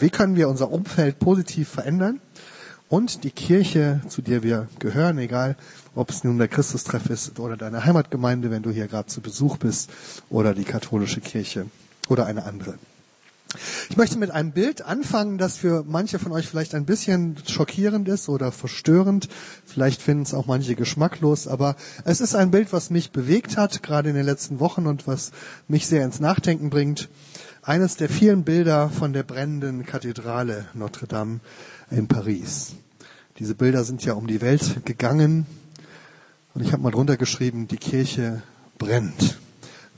Wie können wir unser Umfeld positiv verändern und die Kirche, zu der wir gehören, egal ob es nun der Christustreff ist oder deine Heimatgemeinde, wenn du hier gerade zu Besuch bist, oder die katholische Kirche oder eine andere. Ich möchte mit einem Bild anfangen, das für manche von euch vielleicht ein bisschen schockierend ist oder verstörend. Vielleicht finden es auch manche geschmacklos, aber es ist ein Bild, was mich bewegt hat, gerade in den letzten Wochen, und was mich sehr ins Nachdenken bringt. Eines der vielen Bilder von der brennenden Kathedrale Notre-Dame in Paris. Diese Bilder sind ja um die Welt gegangen, und ich habe mal drunter geschrieben, die Kirche brennt.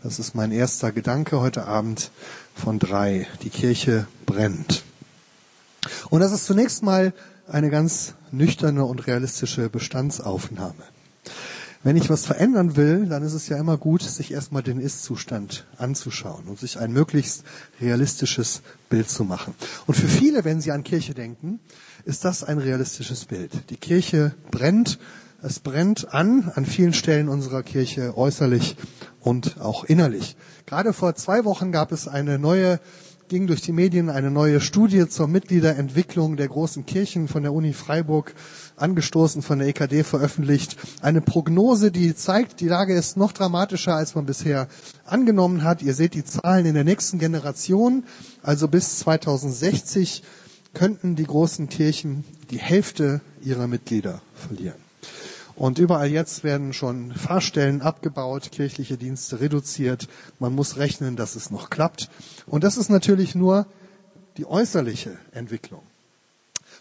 Das ist mein erster Gedanke heute Abend von 3. Die Kirche brennt. Und das ist zunächst mal eine ganz nüchterne und realistische Bestandsaufnahme. Wenn ich was verändern will, dann ist es ja immer gut, sich erstmal den Ist-Zustand anzuschauen und sich ein möglichst realistisches Bild zu machen. Und für viele, wenn sie an Kirche denken, ist das ein realistisches Bild. Die Kirche brennt. Es brennt an vielen Stellen unserer Kirche, äußerlich und auch innerlich. Gerade vor 2 Wochen ging durch die Medien eine neue Studie zur Mitgliederentwicklung der großen Kirchen von der Uni Freiburg, angestoßen von der EKD, veröffentlicht. Eine Prognose, die zeigt, die Lage ist noch dramatischer, als man bisher angenommen hat. Ihr seht die Zahlen: in der nächsten Generation, also bis 2060, könnten die großen Kirchen die Hälfte ihrer Mitglieder verlieren. Und überall jetzt werden schon Pfarrstellen abgebaut, kirchliche Dienste reduziert. Man muss rechnen, dass es noch klappt. Und das ist natürlich nur die äußerliche Entwicklung.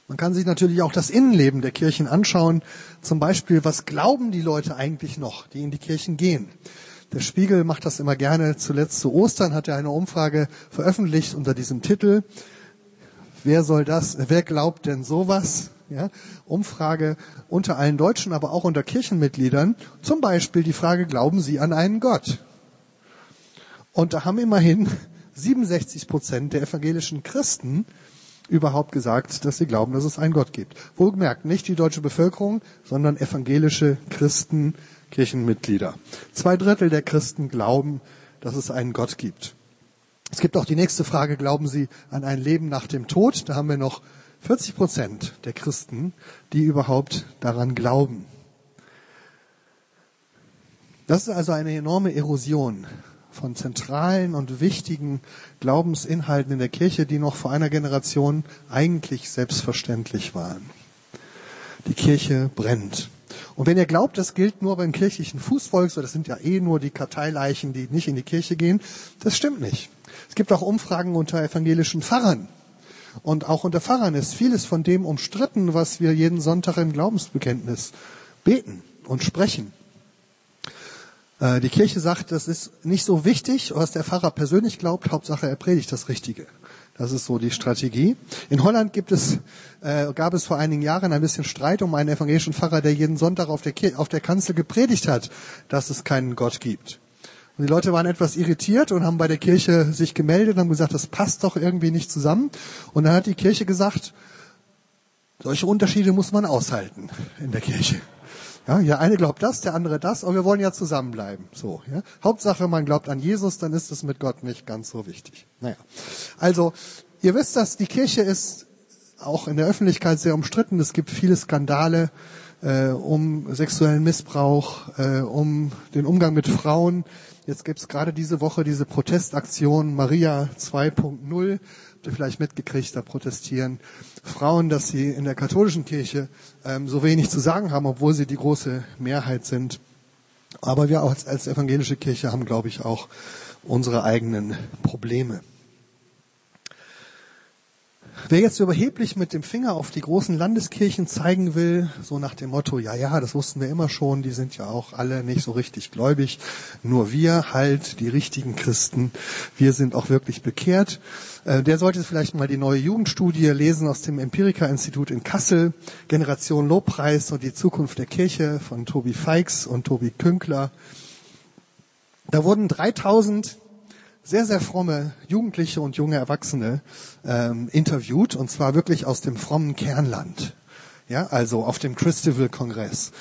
Man kann sich natürlich auch das Innenleben der Kirchen anschauen. Zum Beispiel, was glauben die Leute eigentlich noch, die in die Kirchen gehen? Der Spiegel macht das immer gerne. Zuletzt zu Ostern hat er eine Umfrage veröffentlicht unter diesem Titel: Wer glaubt denn sowas? Ja, Umfrage unter allen Deutschen, aber auch unter Kirchenmitgliedern. Zum Beispiel die Frage: Glauben Sie an einen Gott? Und da haben immerhin 67% der evangelischen Christen überhaupt gesagt, dass sie glauben, dass es einen Gott gibt. Wohlgemerkt, nicht die deutsche Bevölkerung, sondern evangelische Christen, Kirchenmitglieder. 2/3 der Christen glauben, dass es einen Gott gibt. Es gibt auch die nächste Frage: Glauben Sie an ein Leben nach dem Tod? Da haben wir noch 40% der Christen, die überhaupt daran glauben. Das ist also eine enorme Erosion von zentralen und wichtigen Glaubensinhalten in der Kirche, die noch vor einer Generation eigentlich selbstverständlich waren. Die Kirche brennt. Und wenn ihr glaubt, das gilt nur beim kirchlichen Fußvolk, so das sind ja eh nur die Karteileichen, die nicht in die Kirche gehen, das stimmt nicht. Es gibt auch Umfragen unter evangelischen Pfarrern. Und auch unter Pfarrern ist vieles von dem umstritten, was wir jeden Sonntag im Glaubensbekenntnis beten und sprechen. Die Kirche sagt, das ist nicht so wichtig, was der Pfarrer persönlich glaubt, Hauptsache er predigt das Richtige. Das ist so die Strategie. In Holland gab es vor einigen Jahren ein bisschen Streit um einen evangelischen Pfarrer, der jeden Sonntag auf der Kanzel gepredigt hat, dass es keinen Gott gibt. Und die Leute waren etwas irritiert und haben bei der Kirche sich gemeldet und haben gesagt, das passt doch irgendwie nicht zusammen. Und dann hat die Kirche gesagt, solche Unterschiede muss man aushalten in der Kirche. Ja, eine glaubt das, der andere das, aber wir wollen ja zusammenbleiben. So, ja. Hauptsache, man glaubt an Jesus, dann ist es mit Gott nicht ganz so wichtig. Naja. Also, ihr wisst, dass die Kirche ist auch in der Öffentlichkeit sehr umstritten. Es gibt viele Skandale um sexuellen Missbrauch, um den Umgang mit Frauen. Jetzt gibt es gerade diese Woche diese Protestaktion Maria 2.0, habt ihr vielleicht mitgekriegt, da protestieren Frauen, dass sie in der katholischen Kirche so wenig zu sagen haben, obwohl sie die große Mehrheit sind. Aber wir als evangelische Kirche haben, glaube ich, auch unsere eigenen Probleme. Wer jetzt überheblich mit dem Finger auf die großen Landeskirchen zeigen will, so nach dem Motto, ja, das wussten wir immer schon, die sind ja auch alle nicht so richtig gläubig, nur wir halt, die richtigen Christen, wir sind auch wirklich bekehrt, der sollte vielleicht mal die neue Jugendstudie lesen aus dem Empirika-Institut in Kassel, Generation Lobpreis und die Zukunft der Kirche von Tobi Feix und Tobi Künkler. Da wurden 3000 sehr, sehr fromme Jugendliche und junge Erwachsene interviewt, und zwar wirklich aus dem frommen Kernland. ja, also auf dem Christival-Kongress,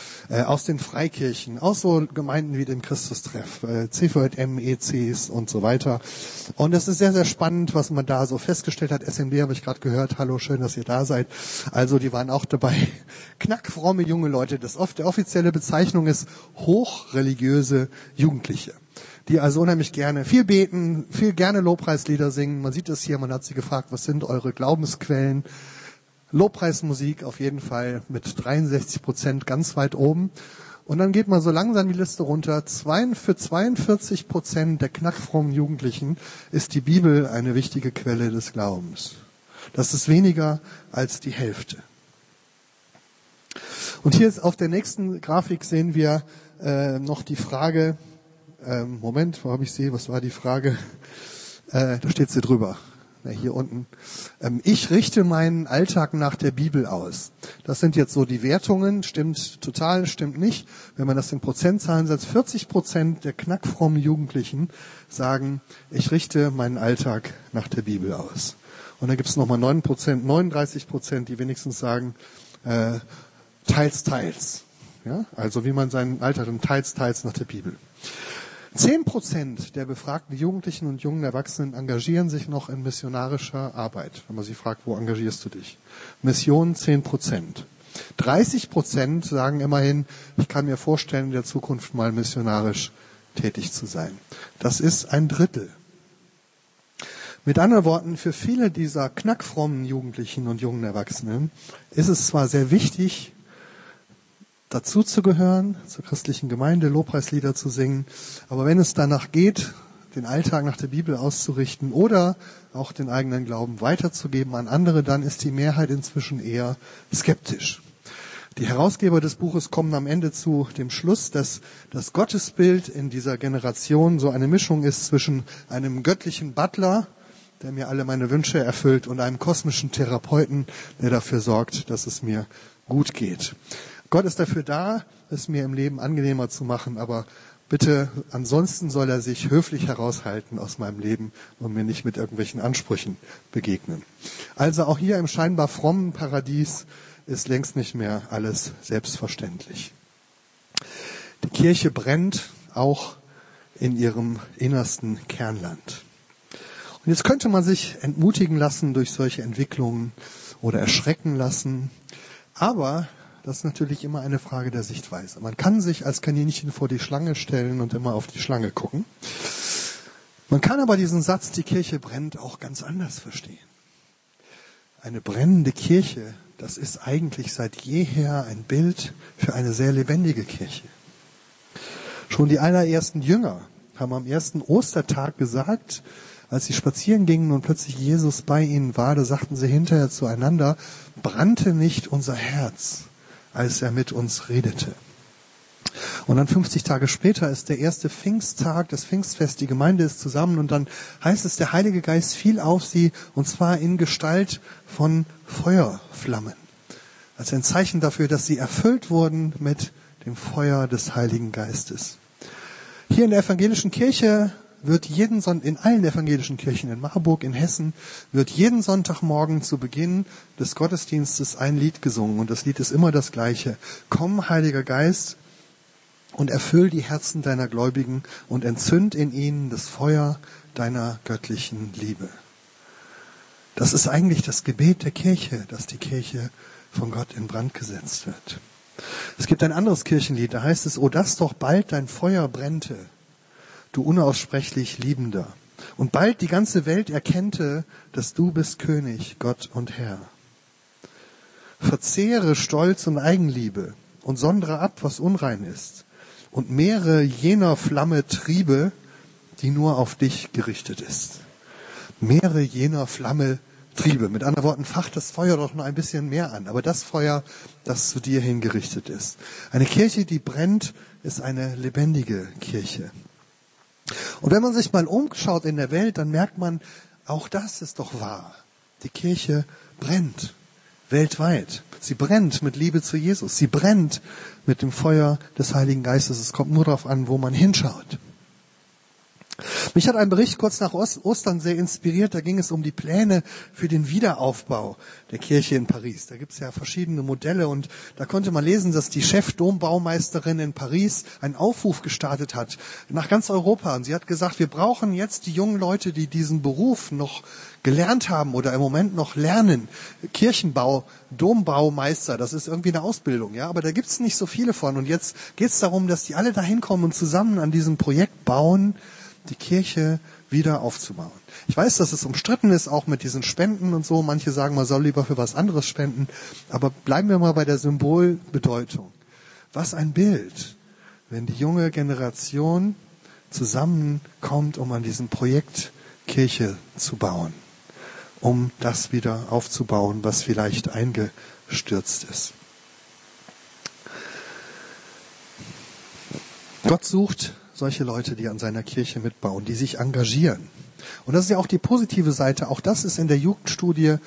aus den Freikirchen, aus so Gemeinden wie dem Christustreff, CVM, ECs und so weiter. Und es ist sehr, sehr spannend, was man da so festgestellt hat. SMB habe ich gerade gehört, hallo, schön, dass ihr da seid. Also die waren auch dabei. Knackfromme junge Leute, das oft der offizielle Bezeichnung ist hochreligiöse Jugendliche, die also unheimlich gerne viel beten, viel gerne Lobpreislieder singen. Man sieht das hier, man hat sie gefragt, was sind eure Glaubensquellen? Lobpreismusik auf jeden Fall mit 63% ganz weit oben. Und dann geht man so langsam die Liste runter. Für 42% der knackfrommen Jugendlichen ist die Bibel eine wichtige Quelle des Glaubens. Das ist weniger als die Hälfte. Und hier ist auf der nächsten Grafik sehen wir noch die Frage, Moment, wo habe ich sie? Was war die Frage? Da steht sie drüber, na, hier unten. Ich richte meinen Alltag nach der Bibel aus. Das sind jetzt so die Wertungen, stimmt total, stimmt nicht. Wenn man das in Prozentzahlen setzt, 40% der knackfrommen Jugendlichen sagen, ich richte meinen Alltag nach der Bibel aus. Und dann gibt es nochmal 39%, die wenigstens sagen, teils, teils. Ja? Also wie man seinen Alltag teils, teils nach der Bibel. 10% der befragten Jugendlichen und jungen Erwachsenen engagieren sich noch in missionarischer Arbeit. Wenn man sie fragt, wo engagierst du dich? Mission 10%. 30% sagen immerhin, ich kann mir vorstellen, in der Zukunft mal missionarisch tätig zu sein. Das ist ein Drittel. Mit anderen Worten, für viele dieser knackfrommen Jugendlichen und jungen Erwachsenen ist es zwar sehr wichtig, dazu zu gehören, zur christlichen Gemeinde, Lobpreislieder zu singen. Aber wenn es danach geht, den Alltag nach der Bibel auszurichten oder auch den eigenen Glauben weiterzugeben an andere, dann ist die Mehrheit inzwischen eher skeptisch. Die Herausgeber des Buches kommen am Ende zu dem Schluss, dass das Gottesbild in dieser Generation so eine Mischung ist zwischen einem göttlichen Butler, der mir alle meine Wünsche erfüllt, und einem kosmischen Therapeuten, der dafür sorgt, dass es mir gut geht. Gott ist dafür da, es mir im Leben angenehmer zu machen, aber bitte, ansonsten soll er sich höflich heraushalten aus meinem Leben und mir nicht mit irgendwelchen Ansprüchen begegnen. Also auch hier im scheinbar frommen Paradies ist längst nicht mehr alles selbstverständlich. Die Kirche brennt auch in ihrem innersten Kernland. Und jetzt könnte man sich entmutigen lassen durch solche Entwicklungen oder erschrecken lassen, aber das ist natürlich immer eine Frage der Sichtweise. Man kann sich als Kaninchen vor die Schlange stellen und immer auf die Schlange gucken. Man kann aber diesen Satz, die Kirche brennt, auch ganz anders verstehen. Eine brennende Kirche, das ist eigentlich seit jeher ein Bild für eine sehr lebendige Kirche. Schon die allerersten Jünger haben am ersten Ostertag gesagt, als sie spazieren gingen und plötzlich Jesus bei ihnen war, da sagten sie hinterher zueinander, brannte nicht unser Herz, als er mit uns redete. Und dann 50 Tage später ist der erste Pfingsttag, das Pfingstfest, die Gemeinde ist zusammen und dann heißt es, der Heilige Geist fiel auf sie und zwar in Gestalt von Feuerflammen. Als ein Zeichen dafür, dass sie erfüllt wurden mit dem Feuer des Heiligen Geistes. Hier in der evangelischen Kirche wird jeden Sonntag, in allen evangelischen Kirchen in Marburg, in Hessen, wird jeden Sonntagmorgen zu Beginn des Gottesdienstes ein Lied gesungen. Und das Lied ist immer das gleiche. Komm, Heiliger Geist, und erfüll die Herzen deiner Gläubigen und entzünd in ihnen das Feuer deiner göttlichen Liebe. Das ist eigentlich das Gebet der Kirche, dass die Kirche von Gott in Brand gesetzt wird. Es gibt ein anderes Kirchenlied, da heißt es, O dass doch bald dein Feuer brennte, du unaussprechlich Liebender, und bald die ganze Welt erkennte, dass du bist König, Gott und Herr. Verzehre Stolz und Eigenliebe und sondere ab, was unrein ist, und mehre jener Flamme Triebe, die nur auf dich gerichtet ist. Mehre jener Flamme Triebe. Mit anderen Worten, fach das Feuer doch noch ein bisschen mehr an, aber das Feuer, das zu dir hingerichtet ist. Eine Kirche, die brennt, ist eine lebendige Kirche. Und wenn man sich mal umschaut in der Welt, dann merkt man, auch das ist doch wahr. Die Kirche brennt weltweit. Sie brennt mit Liebe zu Jesus. Sie brennt mit dem Feuer des Heiligen Geistes. Es kommt nur darauf an, wo man hinschaut. Mich hat ein Bericht kurz nach Ostern sehr inspiriert. Da ging es um die Pläne für den Wiederaufbau der Kirche in Paris. Da gibt es ja verschiedene Modelle und da konnte man lesen, dass die Chefdombaumeisterin in Paris einen Aufruf gestartet hat nach ganz Europa. Und sie hat gesagt, wir brauchen jetzt die jungen Leute, die diesen Beruf noch gelernt haben oder im Moment noch lernen. Kirchenbau, Dombaumeister, das ist irgendwie eine Ausbildung, ja, aber da gibt's nicht so viele von. Und jetzt geht's darum, dass die alle da hinkommen und zusammen an diesem Projekt bauen, die Kirche wieder aufzubauen. Ich weiß, dass es umstritten ist, auch mit diesen Spenden und so. Manche sagen, man soll lieber für was anderes spenden. Aber bleiben wir mal bei der Symbolbedeutung. Was ein Bild, wenn die junge Generation zusammenkommt, um an diesem Projekt Kirche zu bauen, um das wieder aufzubauen, was vielleicht eingestürzt ist. Gott sucht solche Leute, die an seiner Kirche mitbauen, die sich engagieren. Und das ist ja auch die positive Seite. Auch das ist in der Jugendstudie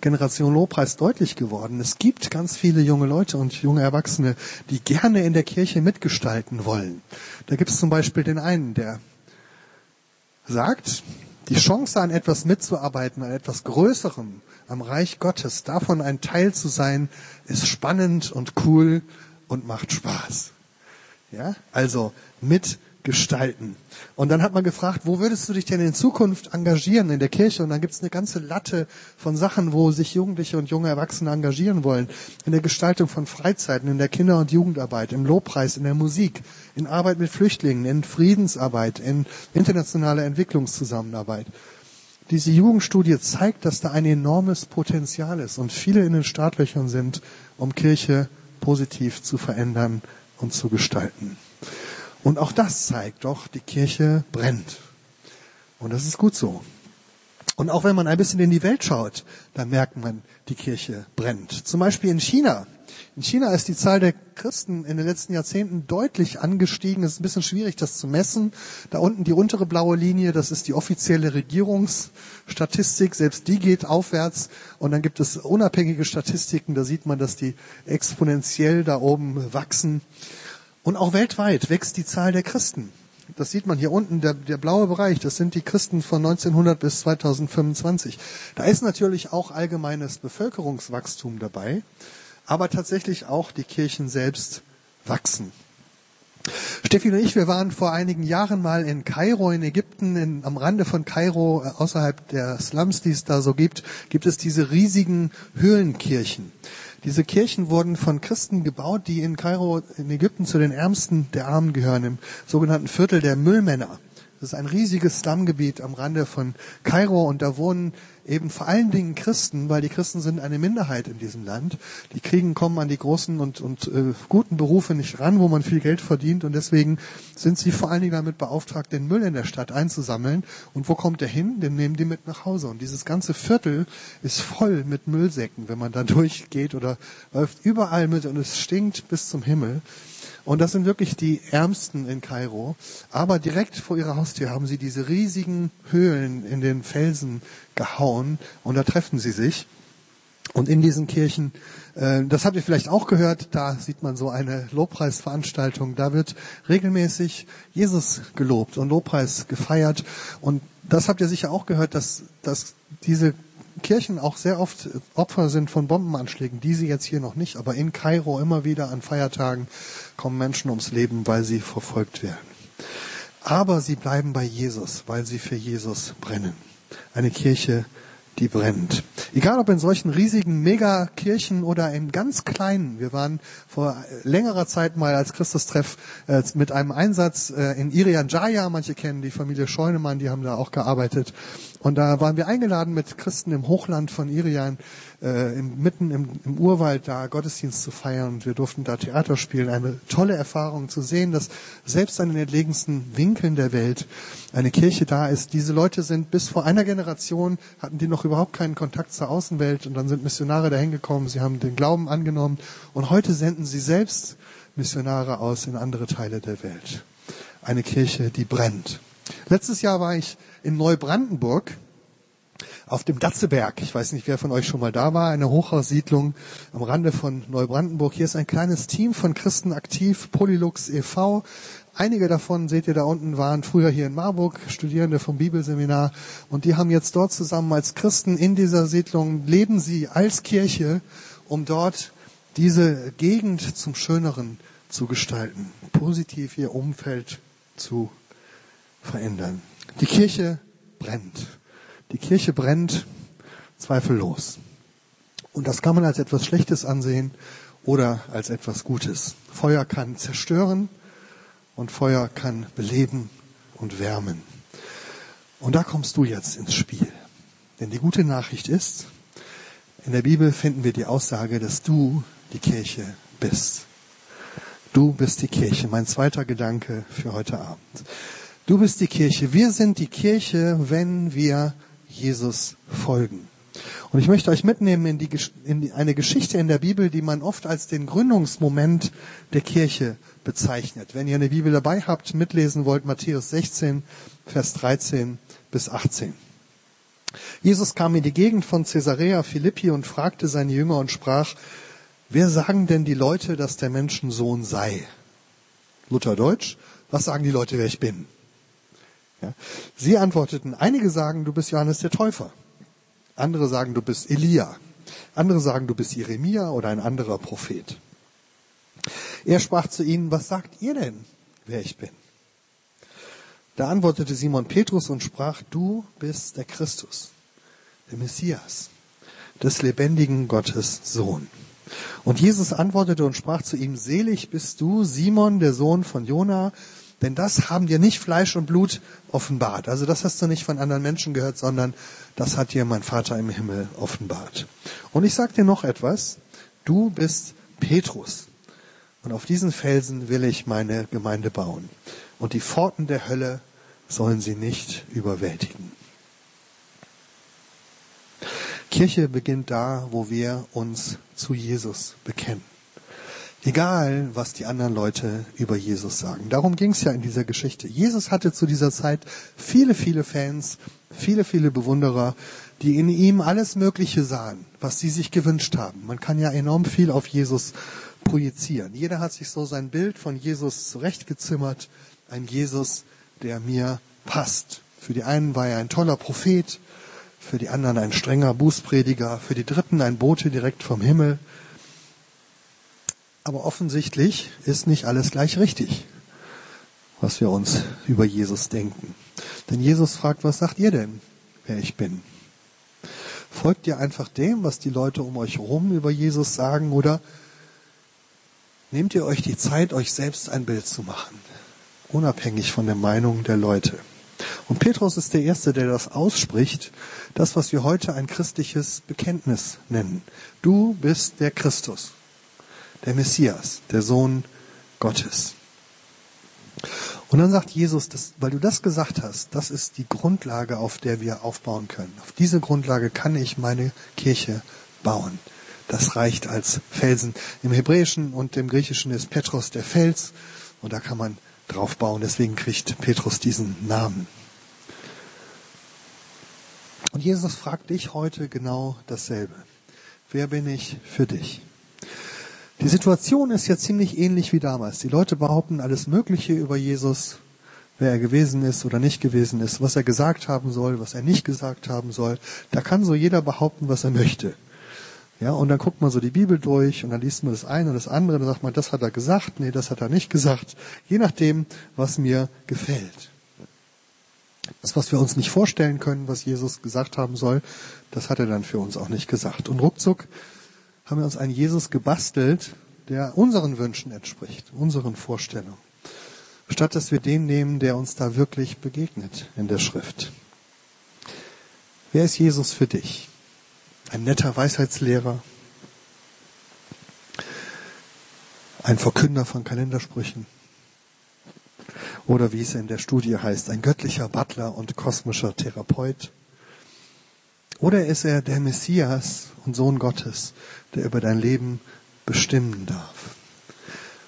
Generation Lobpreis deutlich geworden. Es gibt ganz viele junge Leute und junge Erwachsene, die gerne in der Kirche mitgestalten wollen. Da gibt es zum Beispiel den einen, der sagt, die Chance, an etwas mitzuarbeiten, an etwas Größerem, am Reich Gottes, davon ein Teil zu sein, ist spannend und cool und macht Spaß. Ja, also mitgestalten. Und dann hat man gefragt, wo würdest du dich denn in Zukunft engagieren in der Kirche? Und dann gibt's eine ganze Latte von Sachen, wo sich Jugendliche und junge Erwachsene engagieren wollen. In der Gestaltung von Freizeiten, in der Kinder- und Jugendarbeit, im Lobpreis, in der Musik, in Arbeit mit Flüchtlingen, in Friedensarbeit, in internationaler Entwicklungszusammenarbeit. Diese Jugendstudie zeigt, dass da ein enormes Potenzial ist und viele in den Startlöchern sind, um Kirche positiv zu verändern und zu gestalten. Und auch das zeigt doch, die Kirche brennt. Und das ist gut so. Und auch wenn man ein bisschen in die Welt schaut, dann merkt man, die Kirche brennt. Zum Beispiel in China. In China ist die Zahl der Christen in den letzten Jahrzehnten deutlich angestiegen. Es ist ein bisschen schwierig, das zu messen. Da unten die untere blaue Linie, das ist die offizielle Regierungsstatistik. Selbst die geht aufwärts. Und dann gibt es unabhängige Statistiken. Da sieht man, dass die exponentiell da oben wachsen. Und auch weltweit wächst die Zahl der Christen. Das sieht man hier unten, der blaue Bereich, das sind die Christen von 1900 bis 2025. Da ist natürlich auch allgemeines Bevölkerungswachstum dabei, aber tatsächlich auch die Kirchen selbst wachsen. Steffi und ich, wir waren vor einigen Jahren mal in Kairo, in Ägypten, am Rande von Kairo, außerhalb der Slums, die es da so gibt, gibt es diese riesigen Höhlenkirchen. Diese Kirchen wurden von Christen gebaut, die in Kairo, in Ägypten, zu den Ärmsten der Armen gehören, im sogenannten Viertel der Müllmänner. Das ist ein riesiges Slumgebiet am Rande von Kairo und da wohnen eben vor allen Dingen Christen, weil die Christen sind eine Minderheit in diesem Land. Die kommen an die großen und guten Berufe nicht ran, wo man viel Geld verdient und deswegen sind sie vor allen Dingen damit beauftragt, den Müll in der Stadt einzusammeln. Und wo kommt der hin? Den nehmen die mit nach Hause. Und dieses ganze Viertel ist voll mit Müllsäcken, wenn man da durchgeht oder läuft überall mit und es stinkt bis zum Himmel. Und das sind wirklich die Ärmsten in Kairo. Aber direkt vor ihrer Haustür haben sie diese riesigen Höhlen in den Felsen gehauen. Und da treffen sie sich. Und in diesen Kirchen, das habt ihr vielleicht auch gehört, da sieht man so eine Lobpreisveranstaltung. Da wird regelmäßig Jesus gelobt und Lobpreis gefeiert. Und das habt ihr sicher auch gehört, dass diese Kirchen auch sehr oft Opfer sind von Bombenanschlägen, diese jetzt hier noch nicht, aber in Kairo immer wieder an Feiertagen kommen Menschen ums Leben, weil sie verfolgt werden. Aber sie bleiben bei Jesus, weil sie für Jesus brennen. Eine Kirche, die brennt. Egal ob in solchen riesigen Megakirchen oder in ganz kleinen. Wir waren vor längerer Zeit mal als Christustreff mit einem Einsatz in Irian Jaya. Manche kennen die Familie Scheunemann, die haben da auch gearbeitet. Und da waren wir eingeladen, mit Christen im Hochland von Irian mitten im Urwald da Gottesdienst zu feiern. Und wir durften da Theater spielen. Eine tolle Erfahrung zu sehen, dass selbst an den entlegensten Winkeln der Welt eine Kirche da ist. Diese Leute sind bis vor einer Generation, hatten die noch überhaupt keinen Kontakt zur Außenwelt und dann sind Missionare dahin gekommen, sie haben den Glauben angenommen und heute senden sie selbst Missionare aus in andere Teile der Welt. Eine Kirche, die brennt. Letztes Jahr war ich in Neubrandenburg auf dem Datzeberg. Ich weiß nicht, wer von euch schon mal da war. Eine Hochhaussiedlung am Rande von Neubrandenburg. Hier ist ein kleines Team von Christen aktiv, Polylux e.V., Einige davon, seht ihr da unten, waren früher hier in Marburg, Studierende vom Bibelseminar. Und die haben jetzt dort zusammen als Christen in dieser Siedlung, leben sie als Kirche, um dort diese Gegend zum Schöneren zu gestalten, positiv ihr Umfeld zu verändern. Die Kirche brennt. Die Kirche brennt zweifellos. Und das kann man als etwas Schlechtes ansehen oder als etwas Gutes. Feuer kann zerstören und Feuer kann beleben und wärmen. Und da kommst du jetzt ins Spiel. Denn die gute Nachricht ist, in der Bibel finden wir die Aussage, dass du die Kirche bist. Du bist die Kirche. Mein zweiter Gedanke für heute Abend. Du bist die Kirche. Wir sind die Kirche, wenn wir Jesus folgen. Und ich möchte euch mitnehmen in eine Geschichte in der Bibel, die man oft als den Gründungsmoment der Kirche bezeichnet. Wenn ihr eine Bibel dabei habt, mitlesen wollt, Matthäus 16, Vers 13 bis 18. Jesus kam in die Gegend von Caesarea Philippi und fragte seine Jünger und sprach: Wer sagen denn die Leute, dass der Menschensohn sei? Lutherdeutsch: Was sagen die Leute, wer ich bin? Ja. Sie antworteten: Einige sagen, du bist Johannes der Täufer. Andere sagen, du bist Elia. Andere sagen, du bist Jeremia oder ein anderer Prophet. Er sprach zu ihnen: Was sagt ihr denn, wer ich bin? Da antwortete Simon Petrus und sprach: Du bist der Christus, der Messias, des lebendigen Gottes Sohn. Und Jesus antwortete und sprach zu ihm: Selig bist du, Simon, der Sohn von Jona, denn das haben dir nicht Fleisch und Blut offenbart. Also das hast du nicht von anderen Menschen gehört, sondern das hat dir mein Vater im Himmel offenbart. Und ich sage dir noch etwas: Du bist Petrus. Und auf diesen Felsen will ich meine Gemeinde bauen. Und die Pforten der Hölle sollen sie nicht überwältigen. Kirche beginnt da, wo wir uns zu Jesus bekennen. Egal, was die anderen Leute über Jesus sagen. Darum ging es ja in dieser Geschichte. Jesus hatte zu dieser Zeit viele, viele Fans, viele, viele Bewunderer, die in ihm alles Mögliche sahen, was sie sich gewünscht haben. Man kann ja enorm viel auf Jesus projizieren. Jeder hat sich so sein Bild von Jesus zurechtgezimmert. Ein Jesus, der mir passt. Für die einen war er ein toller Prophet, für die anderen ein strenger Bußprediger, für die Dritten ein Bote direkt vom Himmel. Aber offensichtlich ist nicht alles gleich richtig, was wir uns über Jesus denken. Denn Jesus fragt: Was sagt ihr denn, wer ich bin? Folgt ihr einfach dem, was die Leute um euch herum über Jesus sagen, oder nehmt ihr euch die Zeit, euch selbst ein Bild zu machen, unabhängig von der Meinung der Leute? Und Petrus ist der Erste, der das ausspricht, das, was wir heute ein christliches Bekenntnis nennen. Du bist der Christus, der Messias, der Sohn Gottes. Und dann sagt Jesus: Weil du das gesagt hast, das ist die Grundlage, auf der wir aufbauen können. Auf diese Grundlage kann ich meine Kirche bauen. Das reicht als Felsen. Im Hebräischen und im Griechischen ist Petros der Fels, und da kann man drauf bauen. Deswegen kriegt Petrus diesen Namen. Und Jesus fragt dich heute genau dasselbe. Wer bin ich für dich? Die Situation ist ja ziemlich ähnlich wie damals. Die Leute behaupten alles Mögliche über Jesus, wer er gewesen ist oder nicht gewesen ist, was er gesagt haben soll, was er nicht gesagt haben soll. Da kann so jeder behaupten, was er möchte. Ja, und dann guckt man so die Bibel durch und dann liest man das eine und das andere. Dann sagt man, das hat er gesagt, nee, das hat er nicht gesagt. Je nachdem, was mir gefällt. Das, was wir uns nicht vorstellen können, was Jesus gesagt haben soll, das hat er dann für uns auch nicht gesagt. Und ruckzuck haben wir uns einen Jesus gebastelt, der unseren Wünschen entspricht, unseren Vorstellungen, statt dass wir den nehmen, der uns da wirklich begegnet in der Schrift. Wer ist Jesus für dich? Ein netter Weisheitslehrer, ein Verkünder von Kalendersprüchen oder, wie es in der Studie heißt, ein göttlicher Butler und kosmischer Therapeut? Oder ist er der Messias und Sohn Gottes, der über dein Leben bestimmen darf?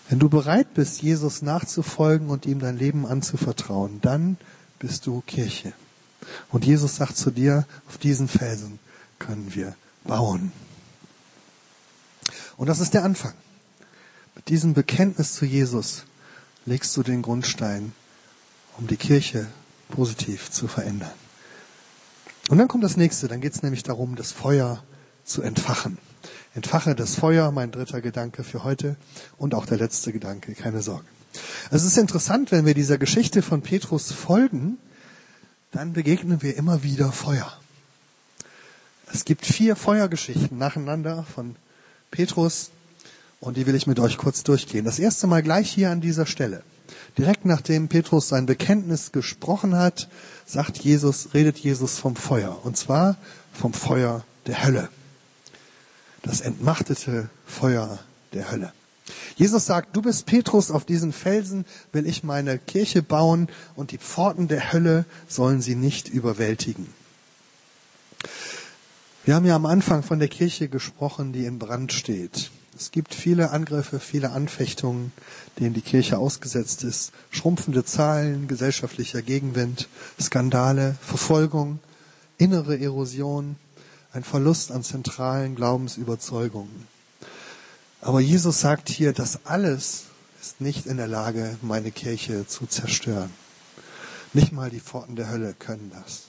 Wenn du bereit bist, Jesus nachzufolgen und ihm dein Leben anzuvertrauen, dann bist du Kirche. Und Jesus sagt zu dir: Auf diesen Felsen können wir bauen. Und das ist der Anfang. Mit diesem Bekenntnis zu Jesus legst du den Grundstein, um die Kirche positiv zu verändern. Und dann kommt das Nächste, dann geht es nämlich darum, das Feuer zu entfachen. Entfache das Feuer, mein dritter Gedanke für heute und auch der letzte Gedanke, keine Sorge. Es ist interessant, wenn wir dieser Geschichte von Petrus folgen, dann begegnen wir immer wieder Feuer. Es gibt 4 Feuergeschichten nacheinander von Petrus und die will ich mit euch kurz durchgehen. Das erste Mal gleich hier an dieser Stelle. Direkt nachdem Petrus sein Bekenntnis gesprochen hat, redet Jesus vom Feuer. Und zwar vom Feuer der Hölle. Das entmachtete Feuer der Hölle. Jesus sagt, du bist Petrus, auf diesen Felsen will ich meine Kirche bauen und die Pforten der Hölle sollen sie nicht überwältigen. Wir haben ja am Anfang von der Kirche gesprochen, die in Brand steht. Es gibt viele Angriffe, viele Anfechtungen, denen die Kirche ausgesetzt ist. Schrumpfende Zahlen, gesellschaftlicher Gegenwind, Skandale, Verfolgung, innere Erosion, ein Verlust an zentralen Glaubensüberzeugungen. Aber Jesus sagt hier, das alles ist nicht in der Lage, meine Kirche zu zerstören. Nicht mal die Pforten der Hölle können das.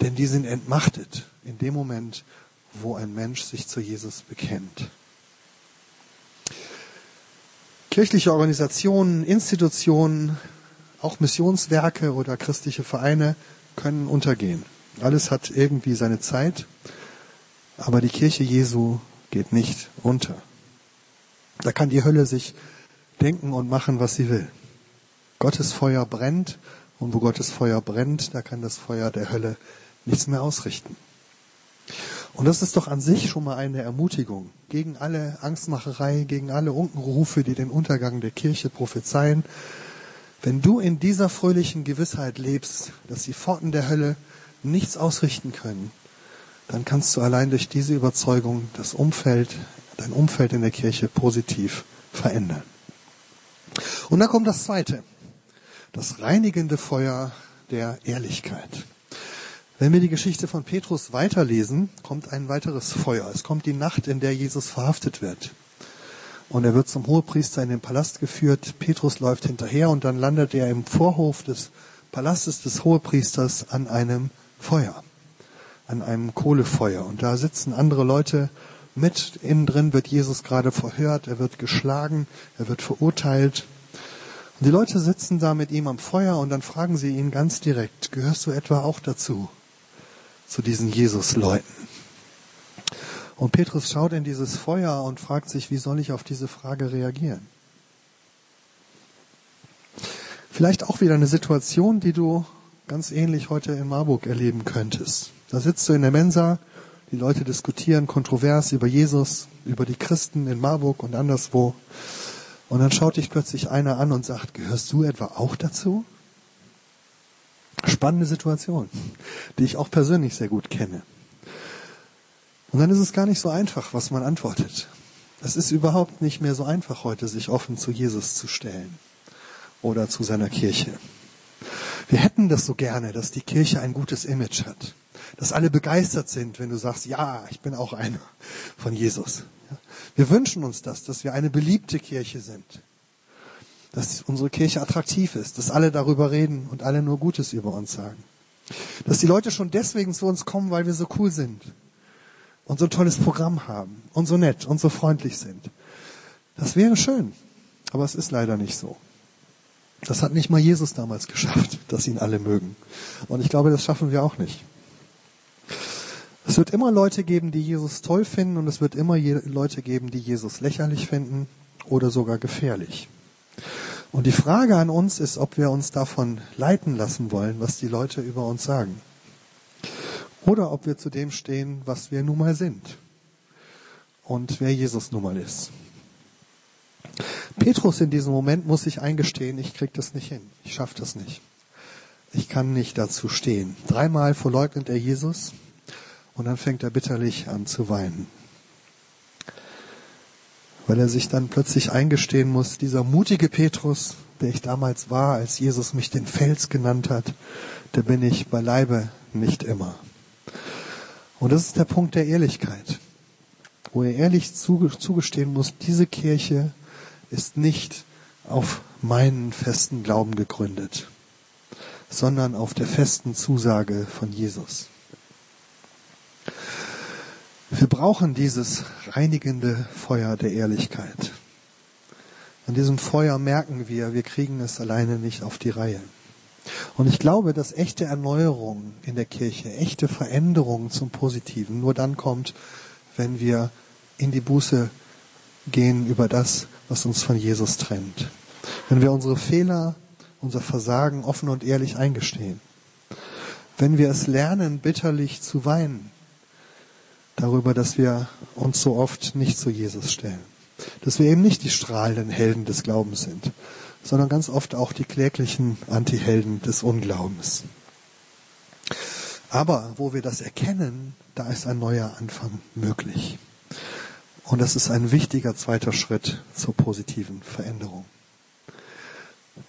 Denn die sind entmachtet in dem Moment, wo ein Mensch sich zu Jesus bekennt. Kirchliche Organisationen, Institutionen, auch Missionswerke oder christliche Vereine können untergehen. Alles hat irgendwie seine Zeit, aber die Kirche Jesu geht nicht unter. Da kann die Hölle sich denken und machen, was sie will. Gottes Feuer brennt und wo Gottes Feuer brennt, da kann das Feuer der Hölle nichts mehr ausrichten. Und das ist doch an sich schon mal eine Ermutigung gegen alle Angstmacherei, gegen alle Unkenrufe, die den Untergang der Kirche prophezeien. Wenn du in dieser fröhlichen Gewissheit lebst, dass die Pforten der Hölle nichts ausrichten können, dann kannst du allein durch diese Überzeugung dein Umfeld in der Kirche positiv verändern. Und dann kommt das Zweite, das reinigende Feuer der Ehrlichkeit. Wenn wir die Geschichte von Petrus weiterlesen, kommt ein weiteres Feuer. Es kommt die Nacht, in der Jesus verhaftet wird. Und er wird zum Hohepriester in den Palast geführt. Petrus läuft hinterher und dann landet er im Vorhof des Palastes des Hohepriesters an einem Feuer, an einem Kohlefeuer. Und da sitzen andere Leute mit. Innen drin wird Jesus gerade verhört, er wird geschlagen, er wird verurteilt. Und die Leute sitzen da mit ihm am Feuer und dann fragen sie ihn ganz direkt, gehörst du etwa auch dazu? Zu diesen Jesus-Leuten. Und Petrus schaut in dieses Feuer und fragt sich, wie soll ich auf diese Frage reagieren? Vielleicht auch wieder eine Situation, die du ganz ähnlich heute in Marburg erleben könntest. Da sitzt du in der Mensa, die Leute diskutieren kontrovers über Jesus, über die Christen in Marburg und anderswo. Und dann schaut dich plötzlich einer an und sagt, gehörst du etwa auch dazu? Spannende Situation, die ich auch persönlich sehr gut kenne. Und dann ist es gar nicht so einfach, was man antwortet. Es ist überhaupt nicht mehr so einfach heute, sich offen zu Jesus zu stellen oder zu seiner Kirche. Wir hätten das so gerne, dass die Kirche ein gutes Image hat. Dass alle begeistert sind, wenn du sagst, ja, ich bin auch einer von Jesus. Wir wünschen uns das, dass wir eine beliebte Kirche sind. Dass unsere Kirche attraktiv ist, dass alle darüber reden und alle nur Gutes über uns sagen. Dass die Leute schon deswegen zu uns kommen, weil wir so cool sind und so ein tolles Programm haben und so nett und so freundlich sind. Das wäre schön, aber es ist leider nicht so. Das hat nicht mal Jesus damals geschafft, dass ihn alle mögen. Und ich glaube, das schaffen wir auch nicht. Es wird immer Leute geben, die Jesus toll finden und es wird immer Leute geben, die Jesus lächerlich finden oder sogar gefährlich. Und die Frage an uns ist, ob wir uns davon leiten lassen wollen, was die Leute über uns sagen. Oder ob wir zu dem stehen, was wir nun mal sind und wer Jesus nun mal ist. Petrus in diesem Moment muss sich eingestehen, ich krieg das nicht hin, ich schaff das nicht. Ich kann nicht dazu stehen. 3 Mal verleugnet er Jesus und dann fängt er bitterlich an zu weinen. Weil er sich dann plötzlich eingestehen muss, dieser mutige Petrus, der ich damals war, als Jesus mich den Fels genannt hat, der bin ich beileibe nicht immer. Und das ist der Punkt der Ehrlichkeit, wo er ehrlich zugestehen muss, diese Kirche ist nicht auf meinen festen Glauben gegründet, sondern auf der festen Zusage von Jesus. Wir brauchen dieses reinigende Feuer der Ehrlichkeit. An diesem Feuer merken wir, wir kriegen es alleine nicht auf die Reihe. Und ich glaube, dass echte Erneuerung in der Kirche, echte Veränderung zum Positiven nur dann kommt, wenn wir in die Buße gehen über das, was uns von Jesus trennt. Wenn wir unsere Fehler, unser Versagen offen und ehrlich eingestehen. Wenn wir es lernen, bitterlich zu weinen darüber, dass wir uns so oft nicht zu Jesus stellen. Dass wir eben nicht die strahlenden Helden des Glaubens sind, sondern ganz oft auch die kläglichen Antihelden des Unglaubens. Aber wo wir das erkennen, da ist ein neuer Anfang möglich. Und das ist ein wichtiger zweiter Schritt zur positiven Veränderung.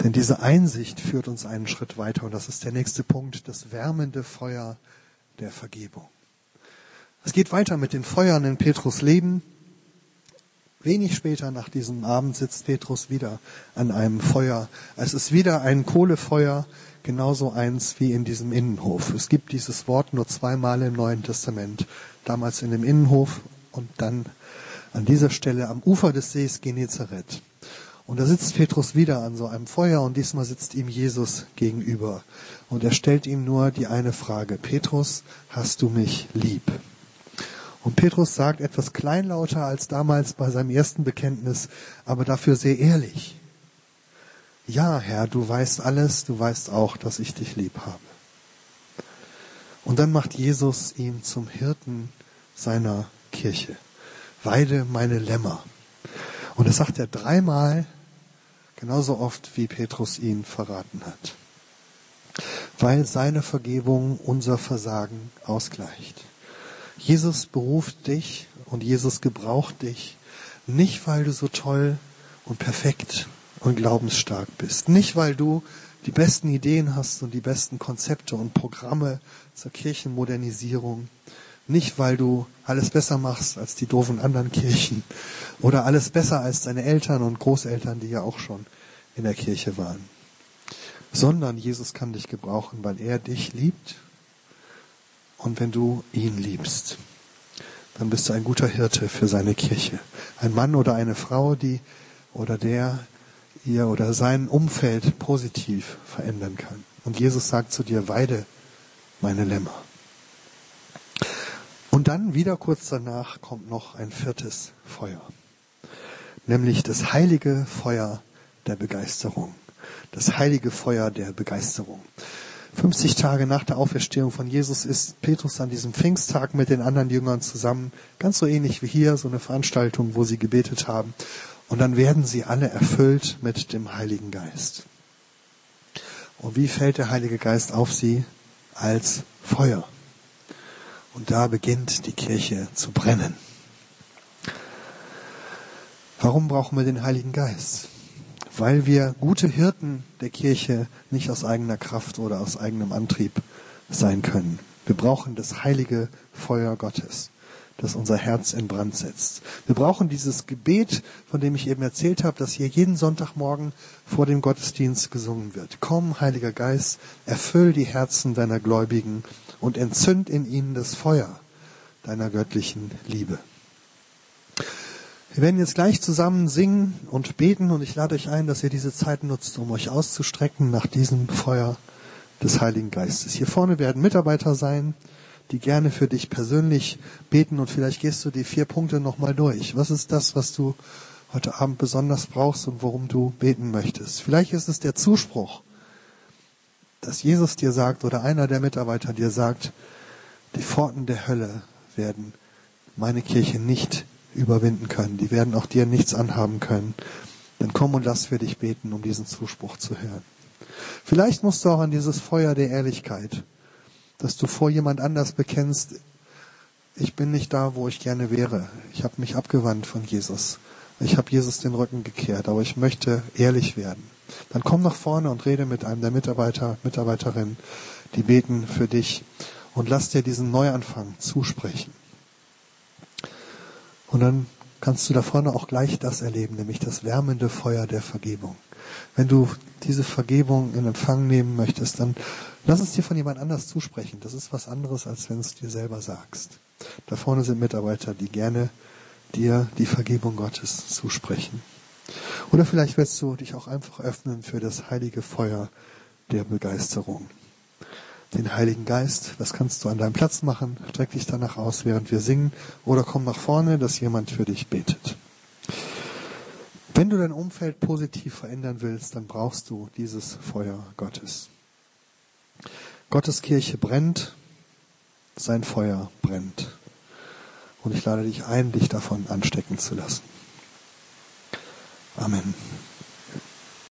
Denn diese Einsicht führt uns einen Schritt weiter. Und das ist der nächste Punkt, das wärmende Feuer der Vergebung. Es geht weiter mit den Feuern in Petrus' Leben. Wenig später nach diesem Abend sitzt Petrus wieder an einem Feuer. Es ist wieder ein Kohlefeuer, genauso eins wie in diesem Innenhof. Es gibt dieses Wort nur zweimal im Neuen Testament. Damals in dem Innenhof und dann an dieser Stelle am Ufer des Sees Genezareth. Und da sitzt Petrus wieder an so einem Feuer und diesmal sitzt ihm Jesus gegenüber. Und er stellt ihm nur die eine Frage. Petrus, hast du mich lieb? Und Petrus sagt etwas kleinlauter als damals bei seinem ersten Bekenntnis, aber dafür sehr ehrlich. Ja, Herr, du weißt alles, du weißt auch, dass ich dich lieb habe. Und dann macht Jesus ihn zum Hirten seiner Kirche. Weide meine Lämmer. Und das sagt er dreimal, genauso oft, wie Petrus ihn verraten hat. Weil seine Vergebung unser Versagen ausgleicht. Jesus beruft dich und Jesus gebraucht dich, nicht weil du so toll und perfekt und glaubensstark bist, nicht weil du die besten Ideen hast und die besten Konzepte und Programme zur Kirchenmodernisierung, nicht weil du alles besser machst als die doofen anderen Kirchen oder alles besser als deine Eltern und Großeltern, die ja auch schon in der Kirche waren, sondern Jesus kann dich gebrauchen, weil er dich liebt. Und wenn du ihn liebst, dann bist du ein guter Hirte für seine Kirche. Ein Mann oder eine Frau, die oder der ihr oder sein Umfeld positiv verändern kann. Und Jesus sagt zu dir, weide meine Lämmer. Und dann wieder kurz danach kommt noch ein viertes Feuer. Nämlich das heilige Feuer der Begeisterung. Das heilige Feuer der Begeisterung. 50 Tage nach der Auferstehung von Jesus ist Petrus an diesem Pfingsttag mit den anderen Jüngern zusammen, ganz so ähnlich wie hier, so eine Veranstaltung, wo sie gebetet haben. Und dann werden sie alle erfüllt mit dem Heiligen Geist. Und wie fällt der Heilige Geist auf sie? Als Feuer. Und da beginnt die Kirche zu brennen. Warum brauchen wir den Heiligen Geist? Weil wir gute Hirten der Kirche nicht aus eigener Kraft oder aus eigenem Antrieb sein können. Wir brauchen das heilige Feuer Gottes, das unser Herz in Brand setzt. Wir brauchen dieses Gebet, von dem ich eben erzählt habe, das hier jeden Sonntagmorgen vor dem Gottesdienst gesungen wird. Komm, Heiliger Geist, erfüll die Herzen deiner Gläubigen und entzünd in ihnen das Feuer deiner göttlichen Liebe. Wir werden jetzt gleich zusammen singen und beten und ich lade euch ein, dass ihr diese Zeit nutzt, um euch auszustrecken nach diesem Feuer des Heiligen Geistes. Hier vorne werden Mitarbeiter sein, die gerne für dich persönlich beten und vielleicht gehst du die 4 Punkte nochmal durch. Was ist das, was du heute Abend besonders brauchst und worum du beten möchtest? Vielleicht ist es der Zuspruch, dass Jesus dir sagt oder einer der Mitarbeiter dir sagt, die Pforten der Hölle werden meine Kirche nicht überwinden können. Die werden auch dir nichts anhaben können. Dann komm und lass für dich beten, um diesen Zuspruch zu hören. Vielleicht musst du auch an dieses Feuer der Ehrlichkeit, dass du vor jemand anders bekennst, ich bin nicht da, wo ich gerne wäre. Ich habe mich abgewandt von Jesus. Ich habe Jesus den Rücken gekehrt, aber ich möchte ehrlich werden. Dann komm nach vorne und rede mit einem der Mitarbeiter, Mitarbeiterinnen, die beten für dich und lass dir diesen Neuanfang zusprechen. Und dann kannst du da vorne auch gleich das erleben, nämlich das wärmende Feuer der Vergebung. Wenn du diese Vergebung in Empfang nehmen möchtest, dann lass es dir von jemand anders zusprechen. Das ist was anderes, als wenn du es dir selber sagst. Da vorne sind Mitarbeiter, die gerne dir die Vergebung Gottes zusprechen. Oder vielleicht willst du dich auch einfach öffnen für das heilige Feuer der Begeisterung. Den Heiligen Geist, das kannst du an deinem Platz machen. Streck dich danach aus, während wir singen. Oder komm nach vorne, dass jemand für dich betet. Wenn du dein Umfeld positiv verändern willst, dann brauchst du dieses Feuer Gottes. Gottes Kirche brennt, sein Feuer brennt. Und ich lade dich ein, dich davon anstecken zu lassen. Amen.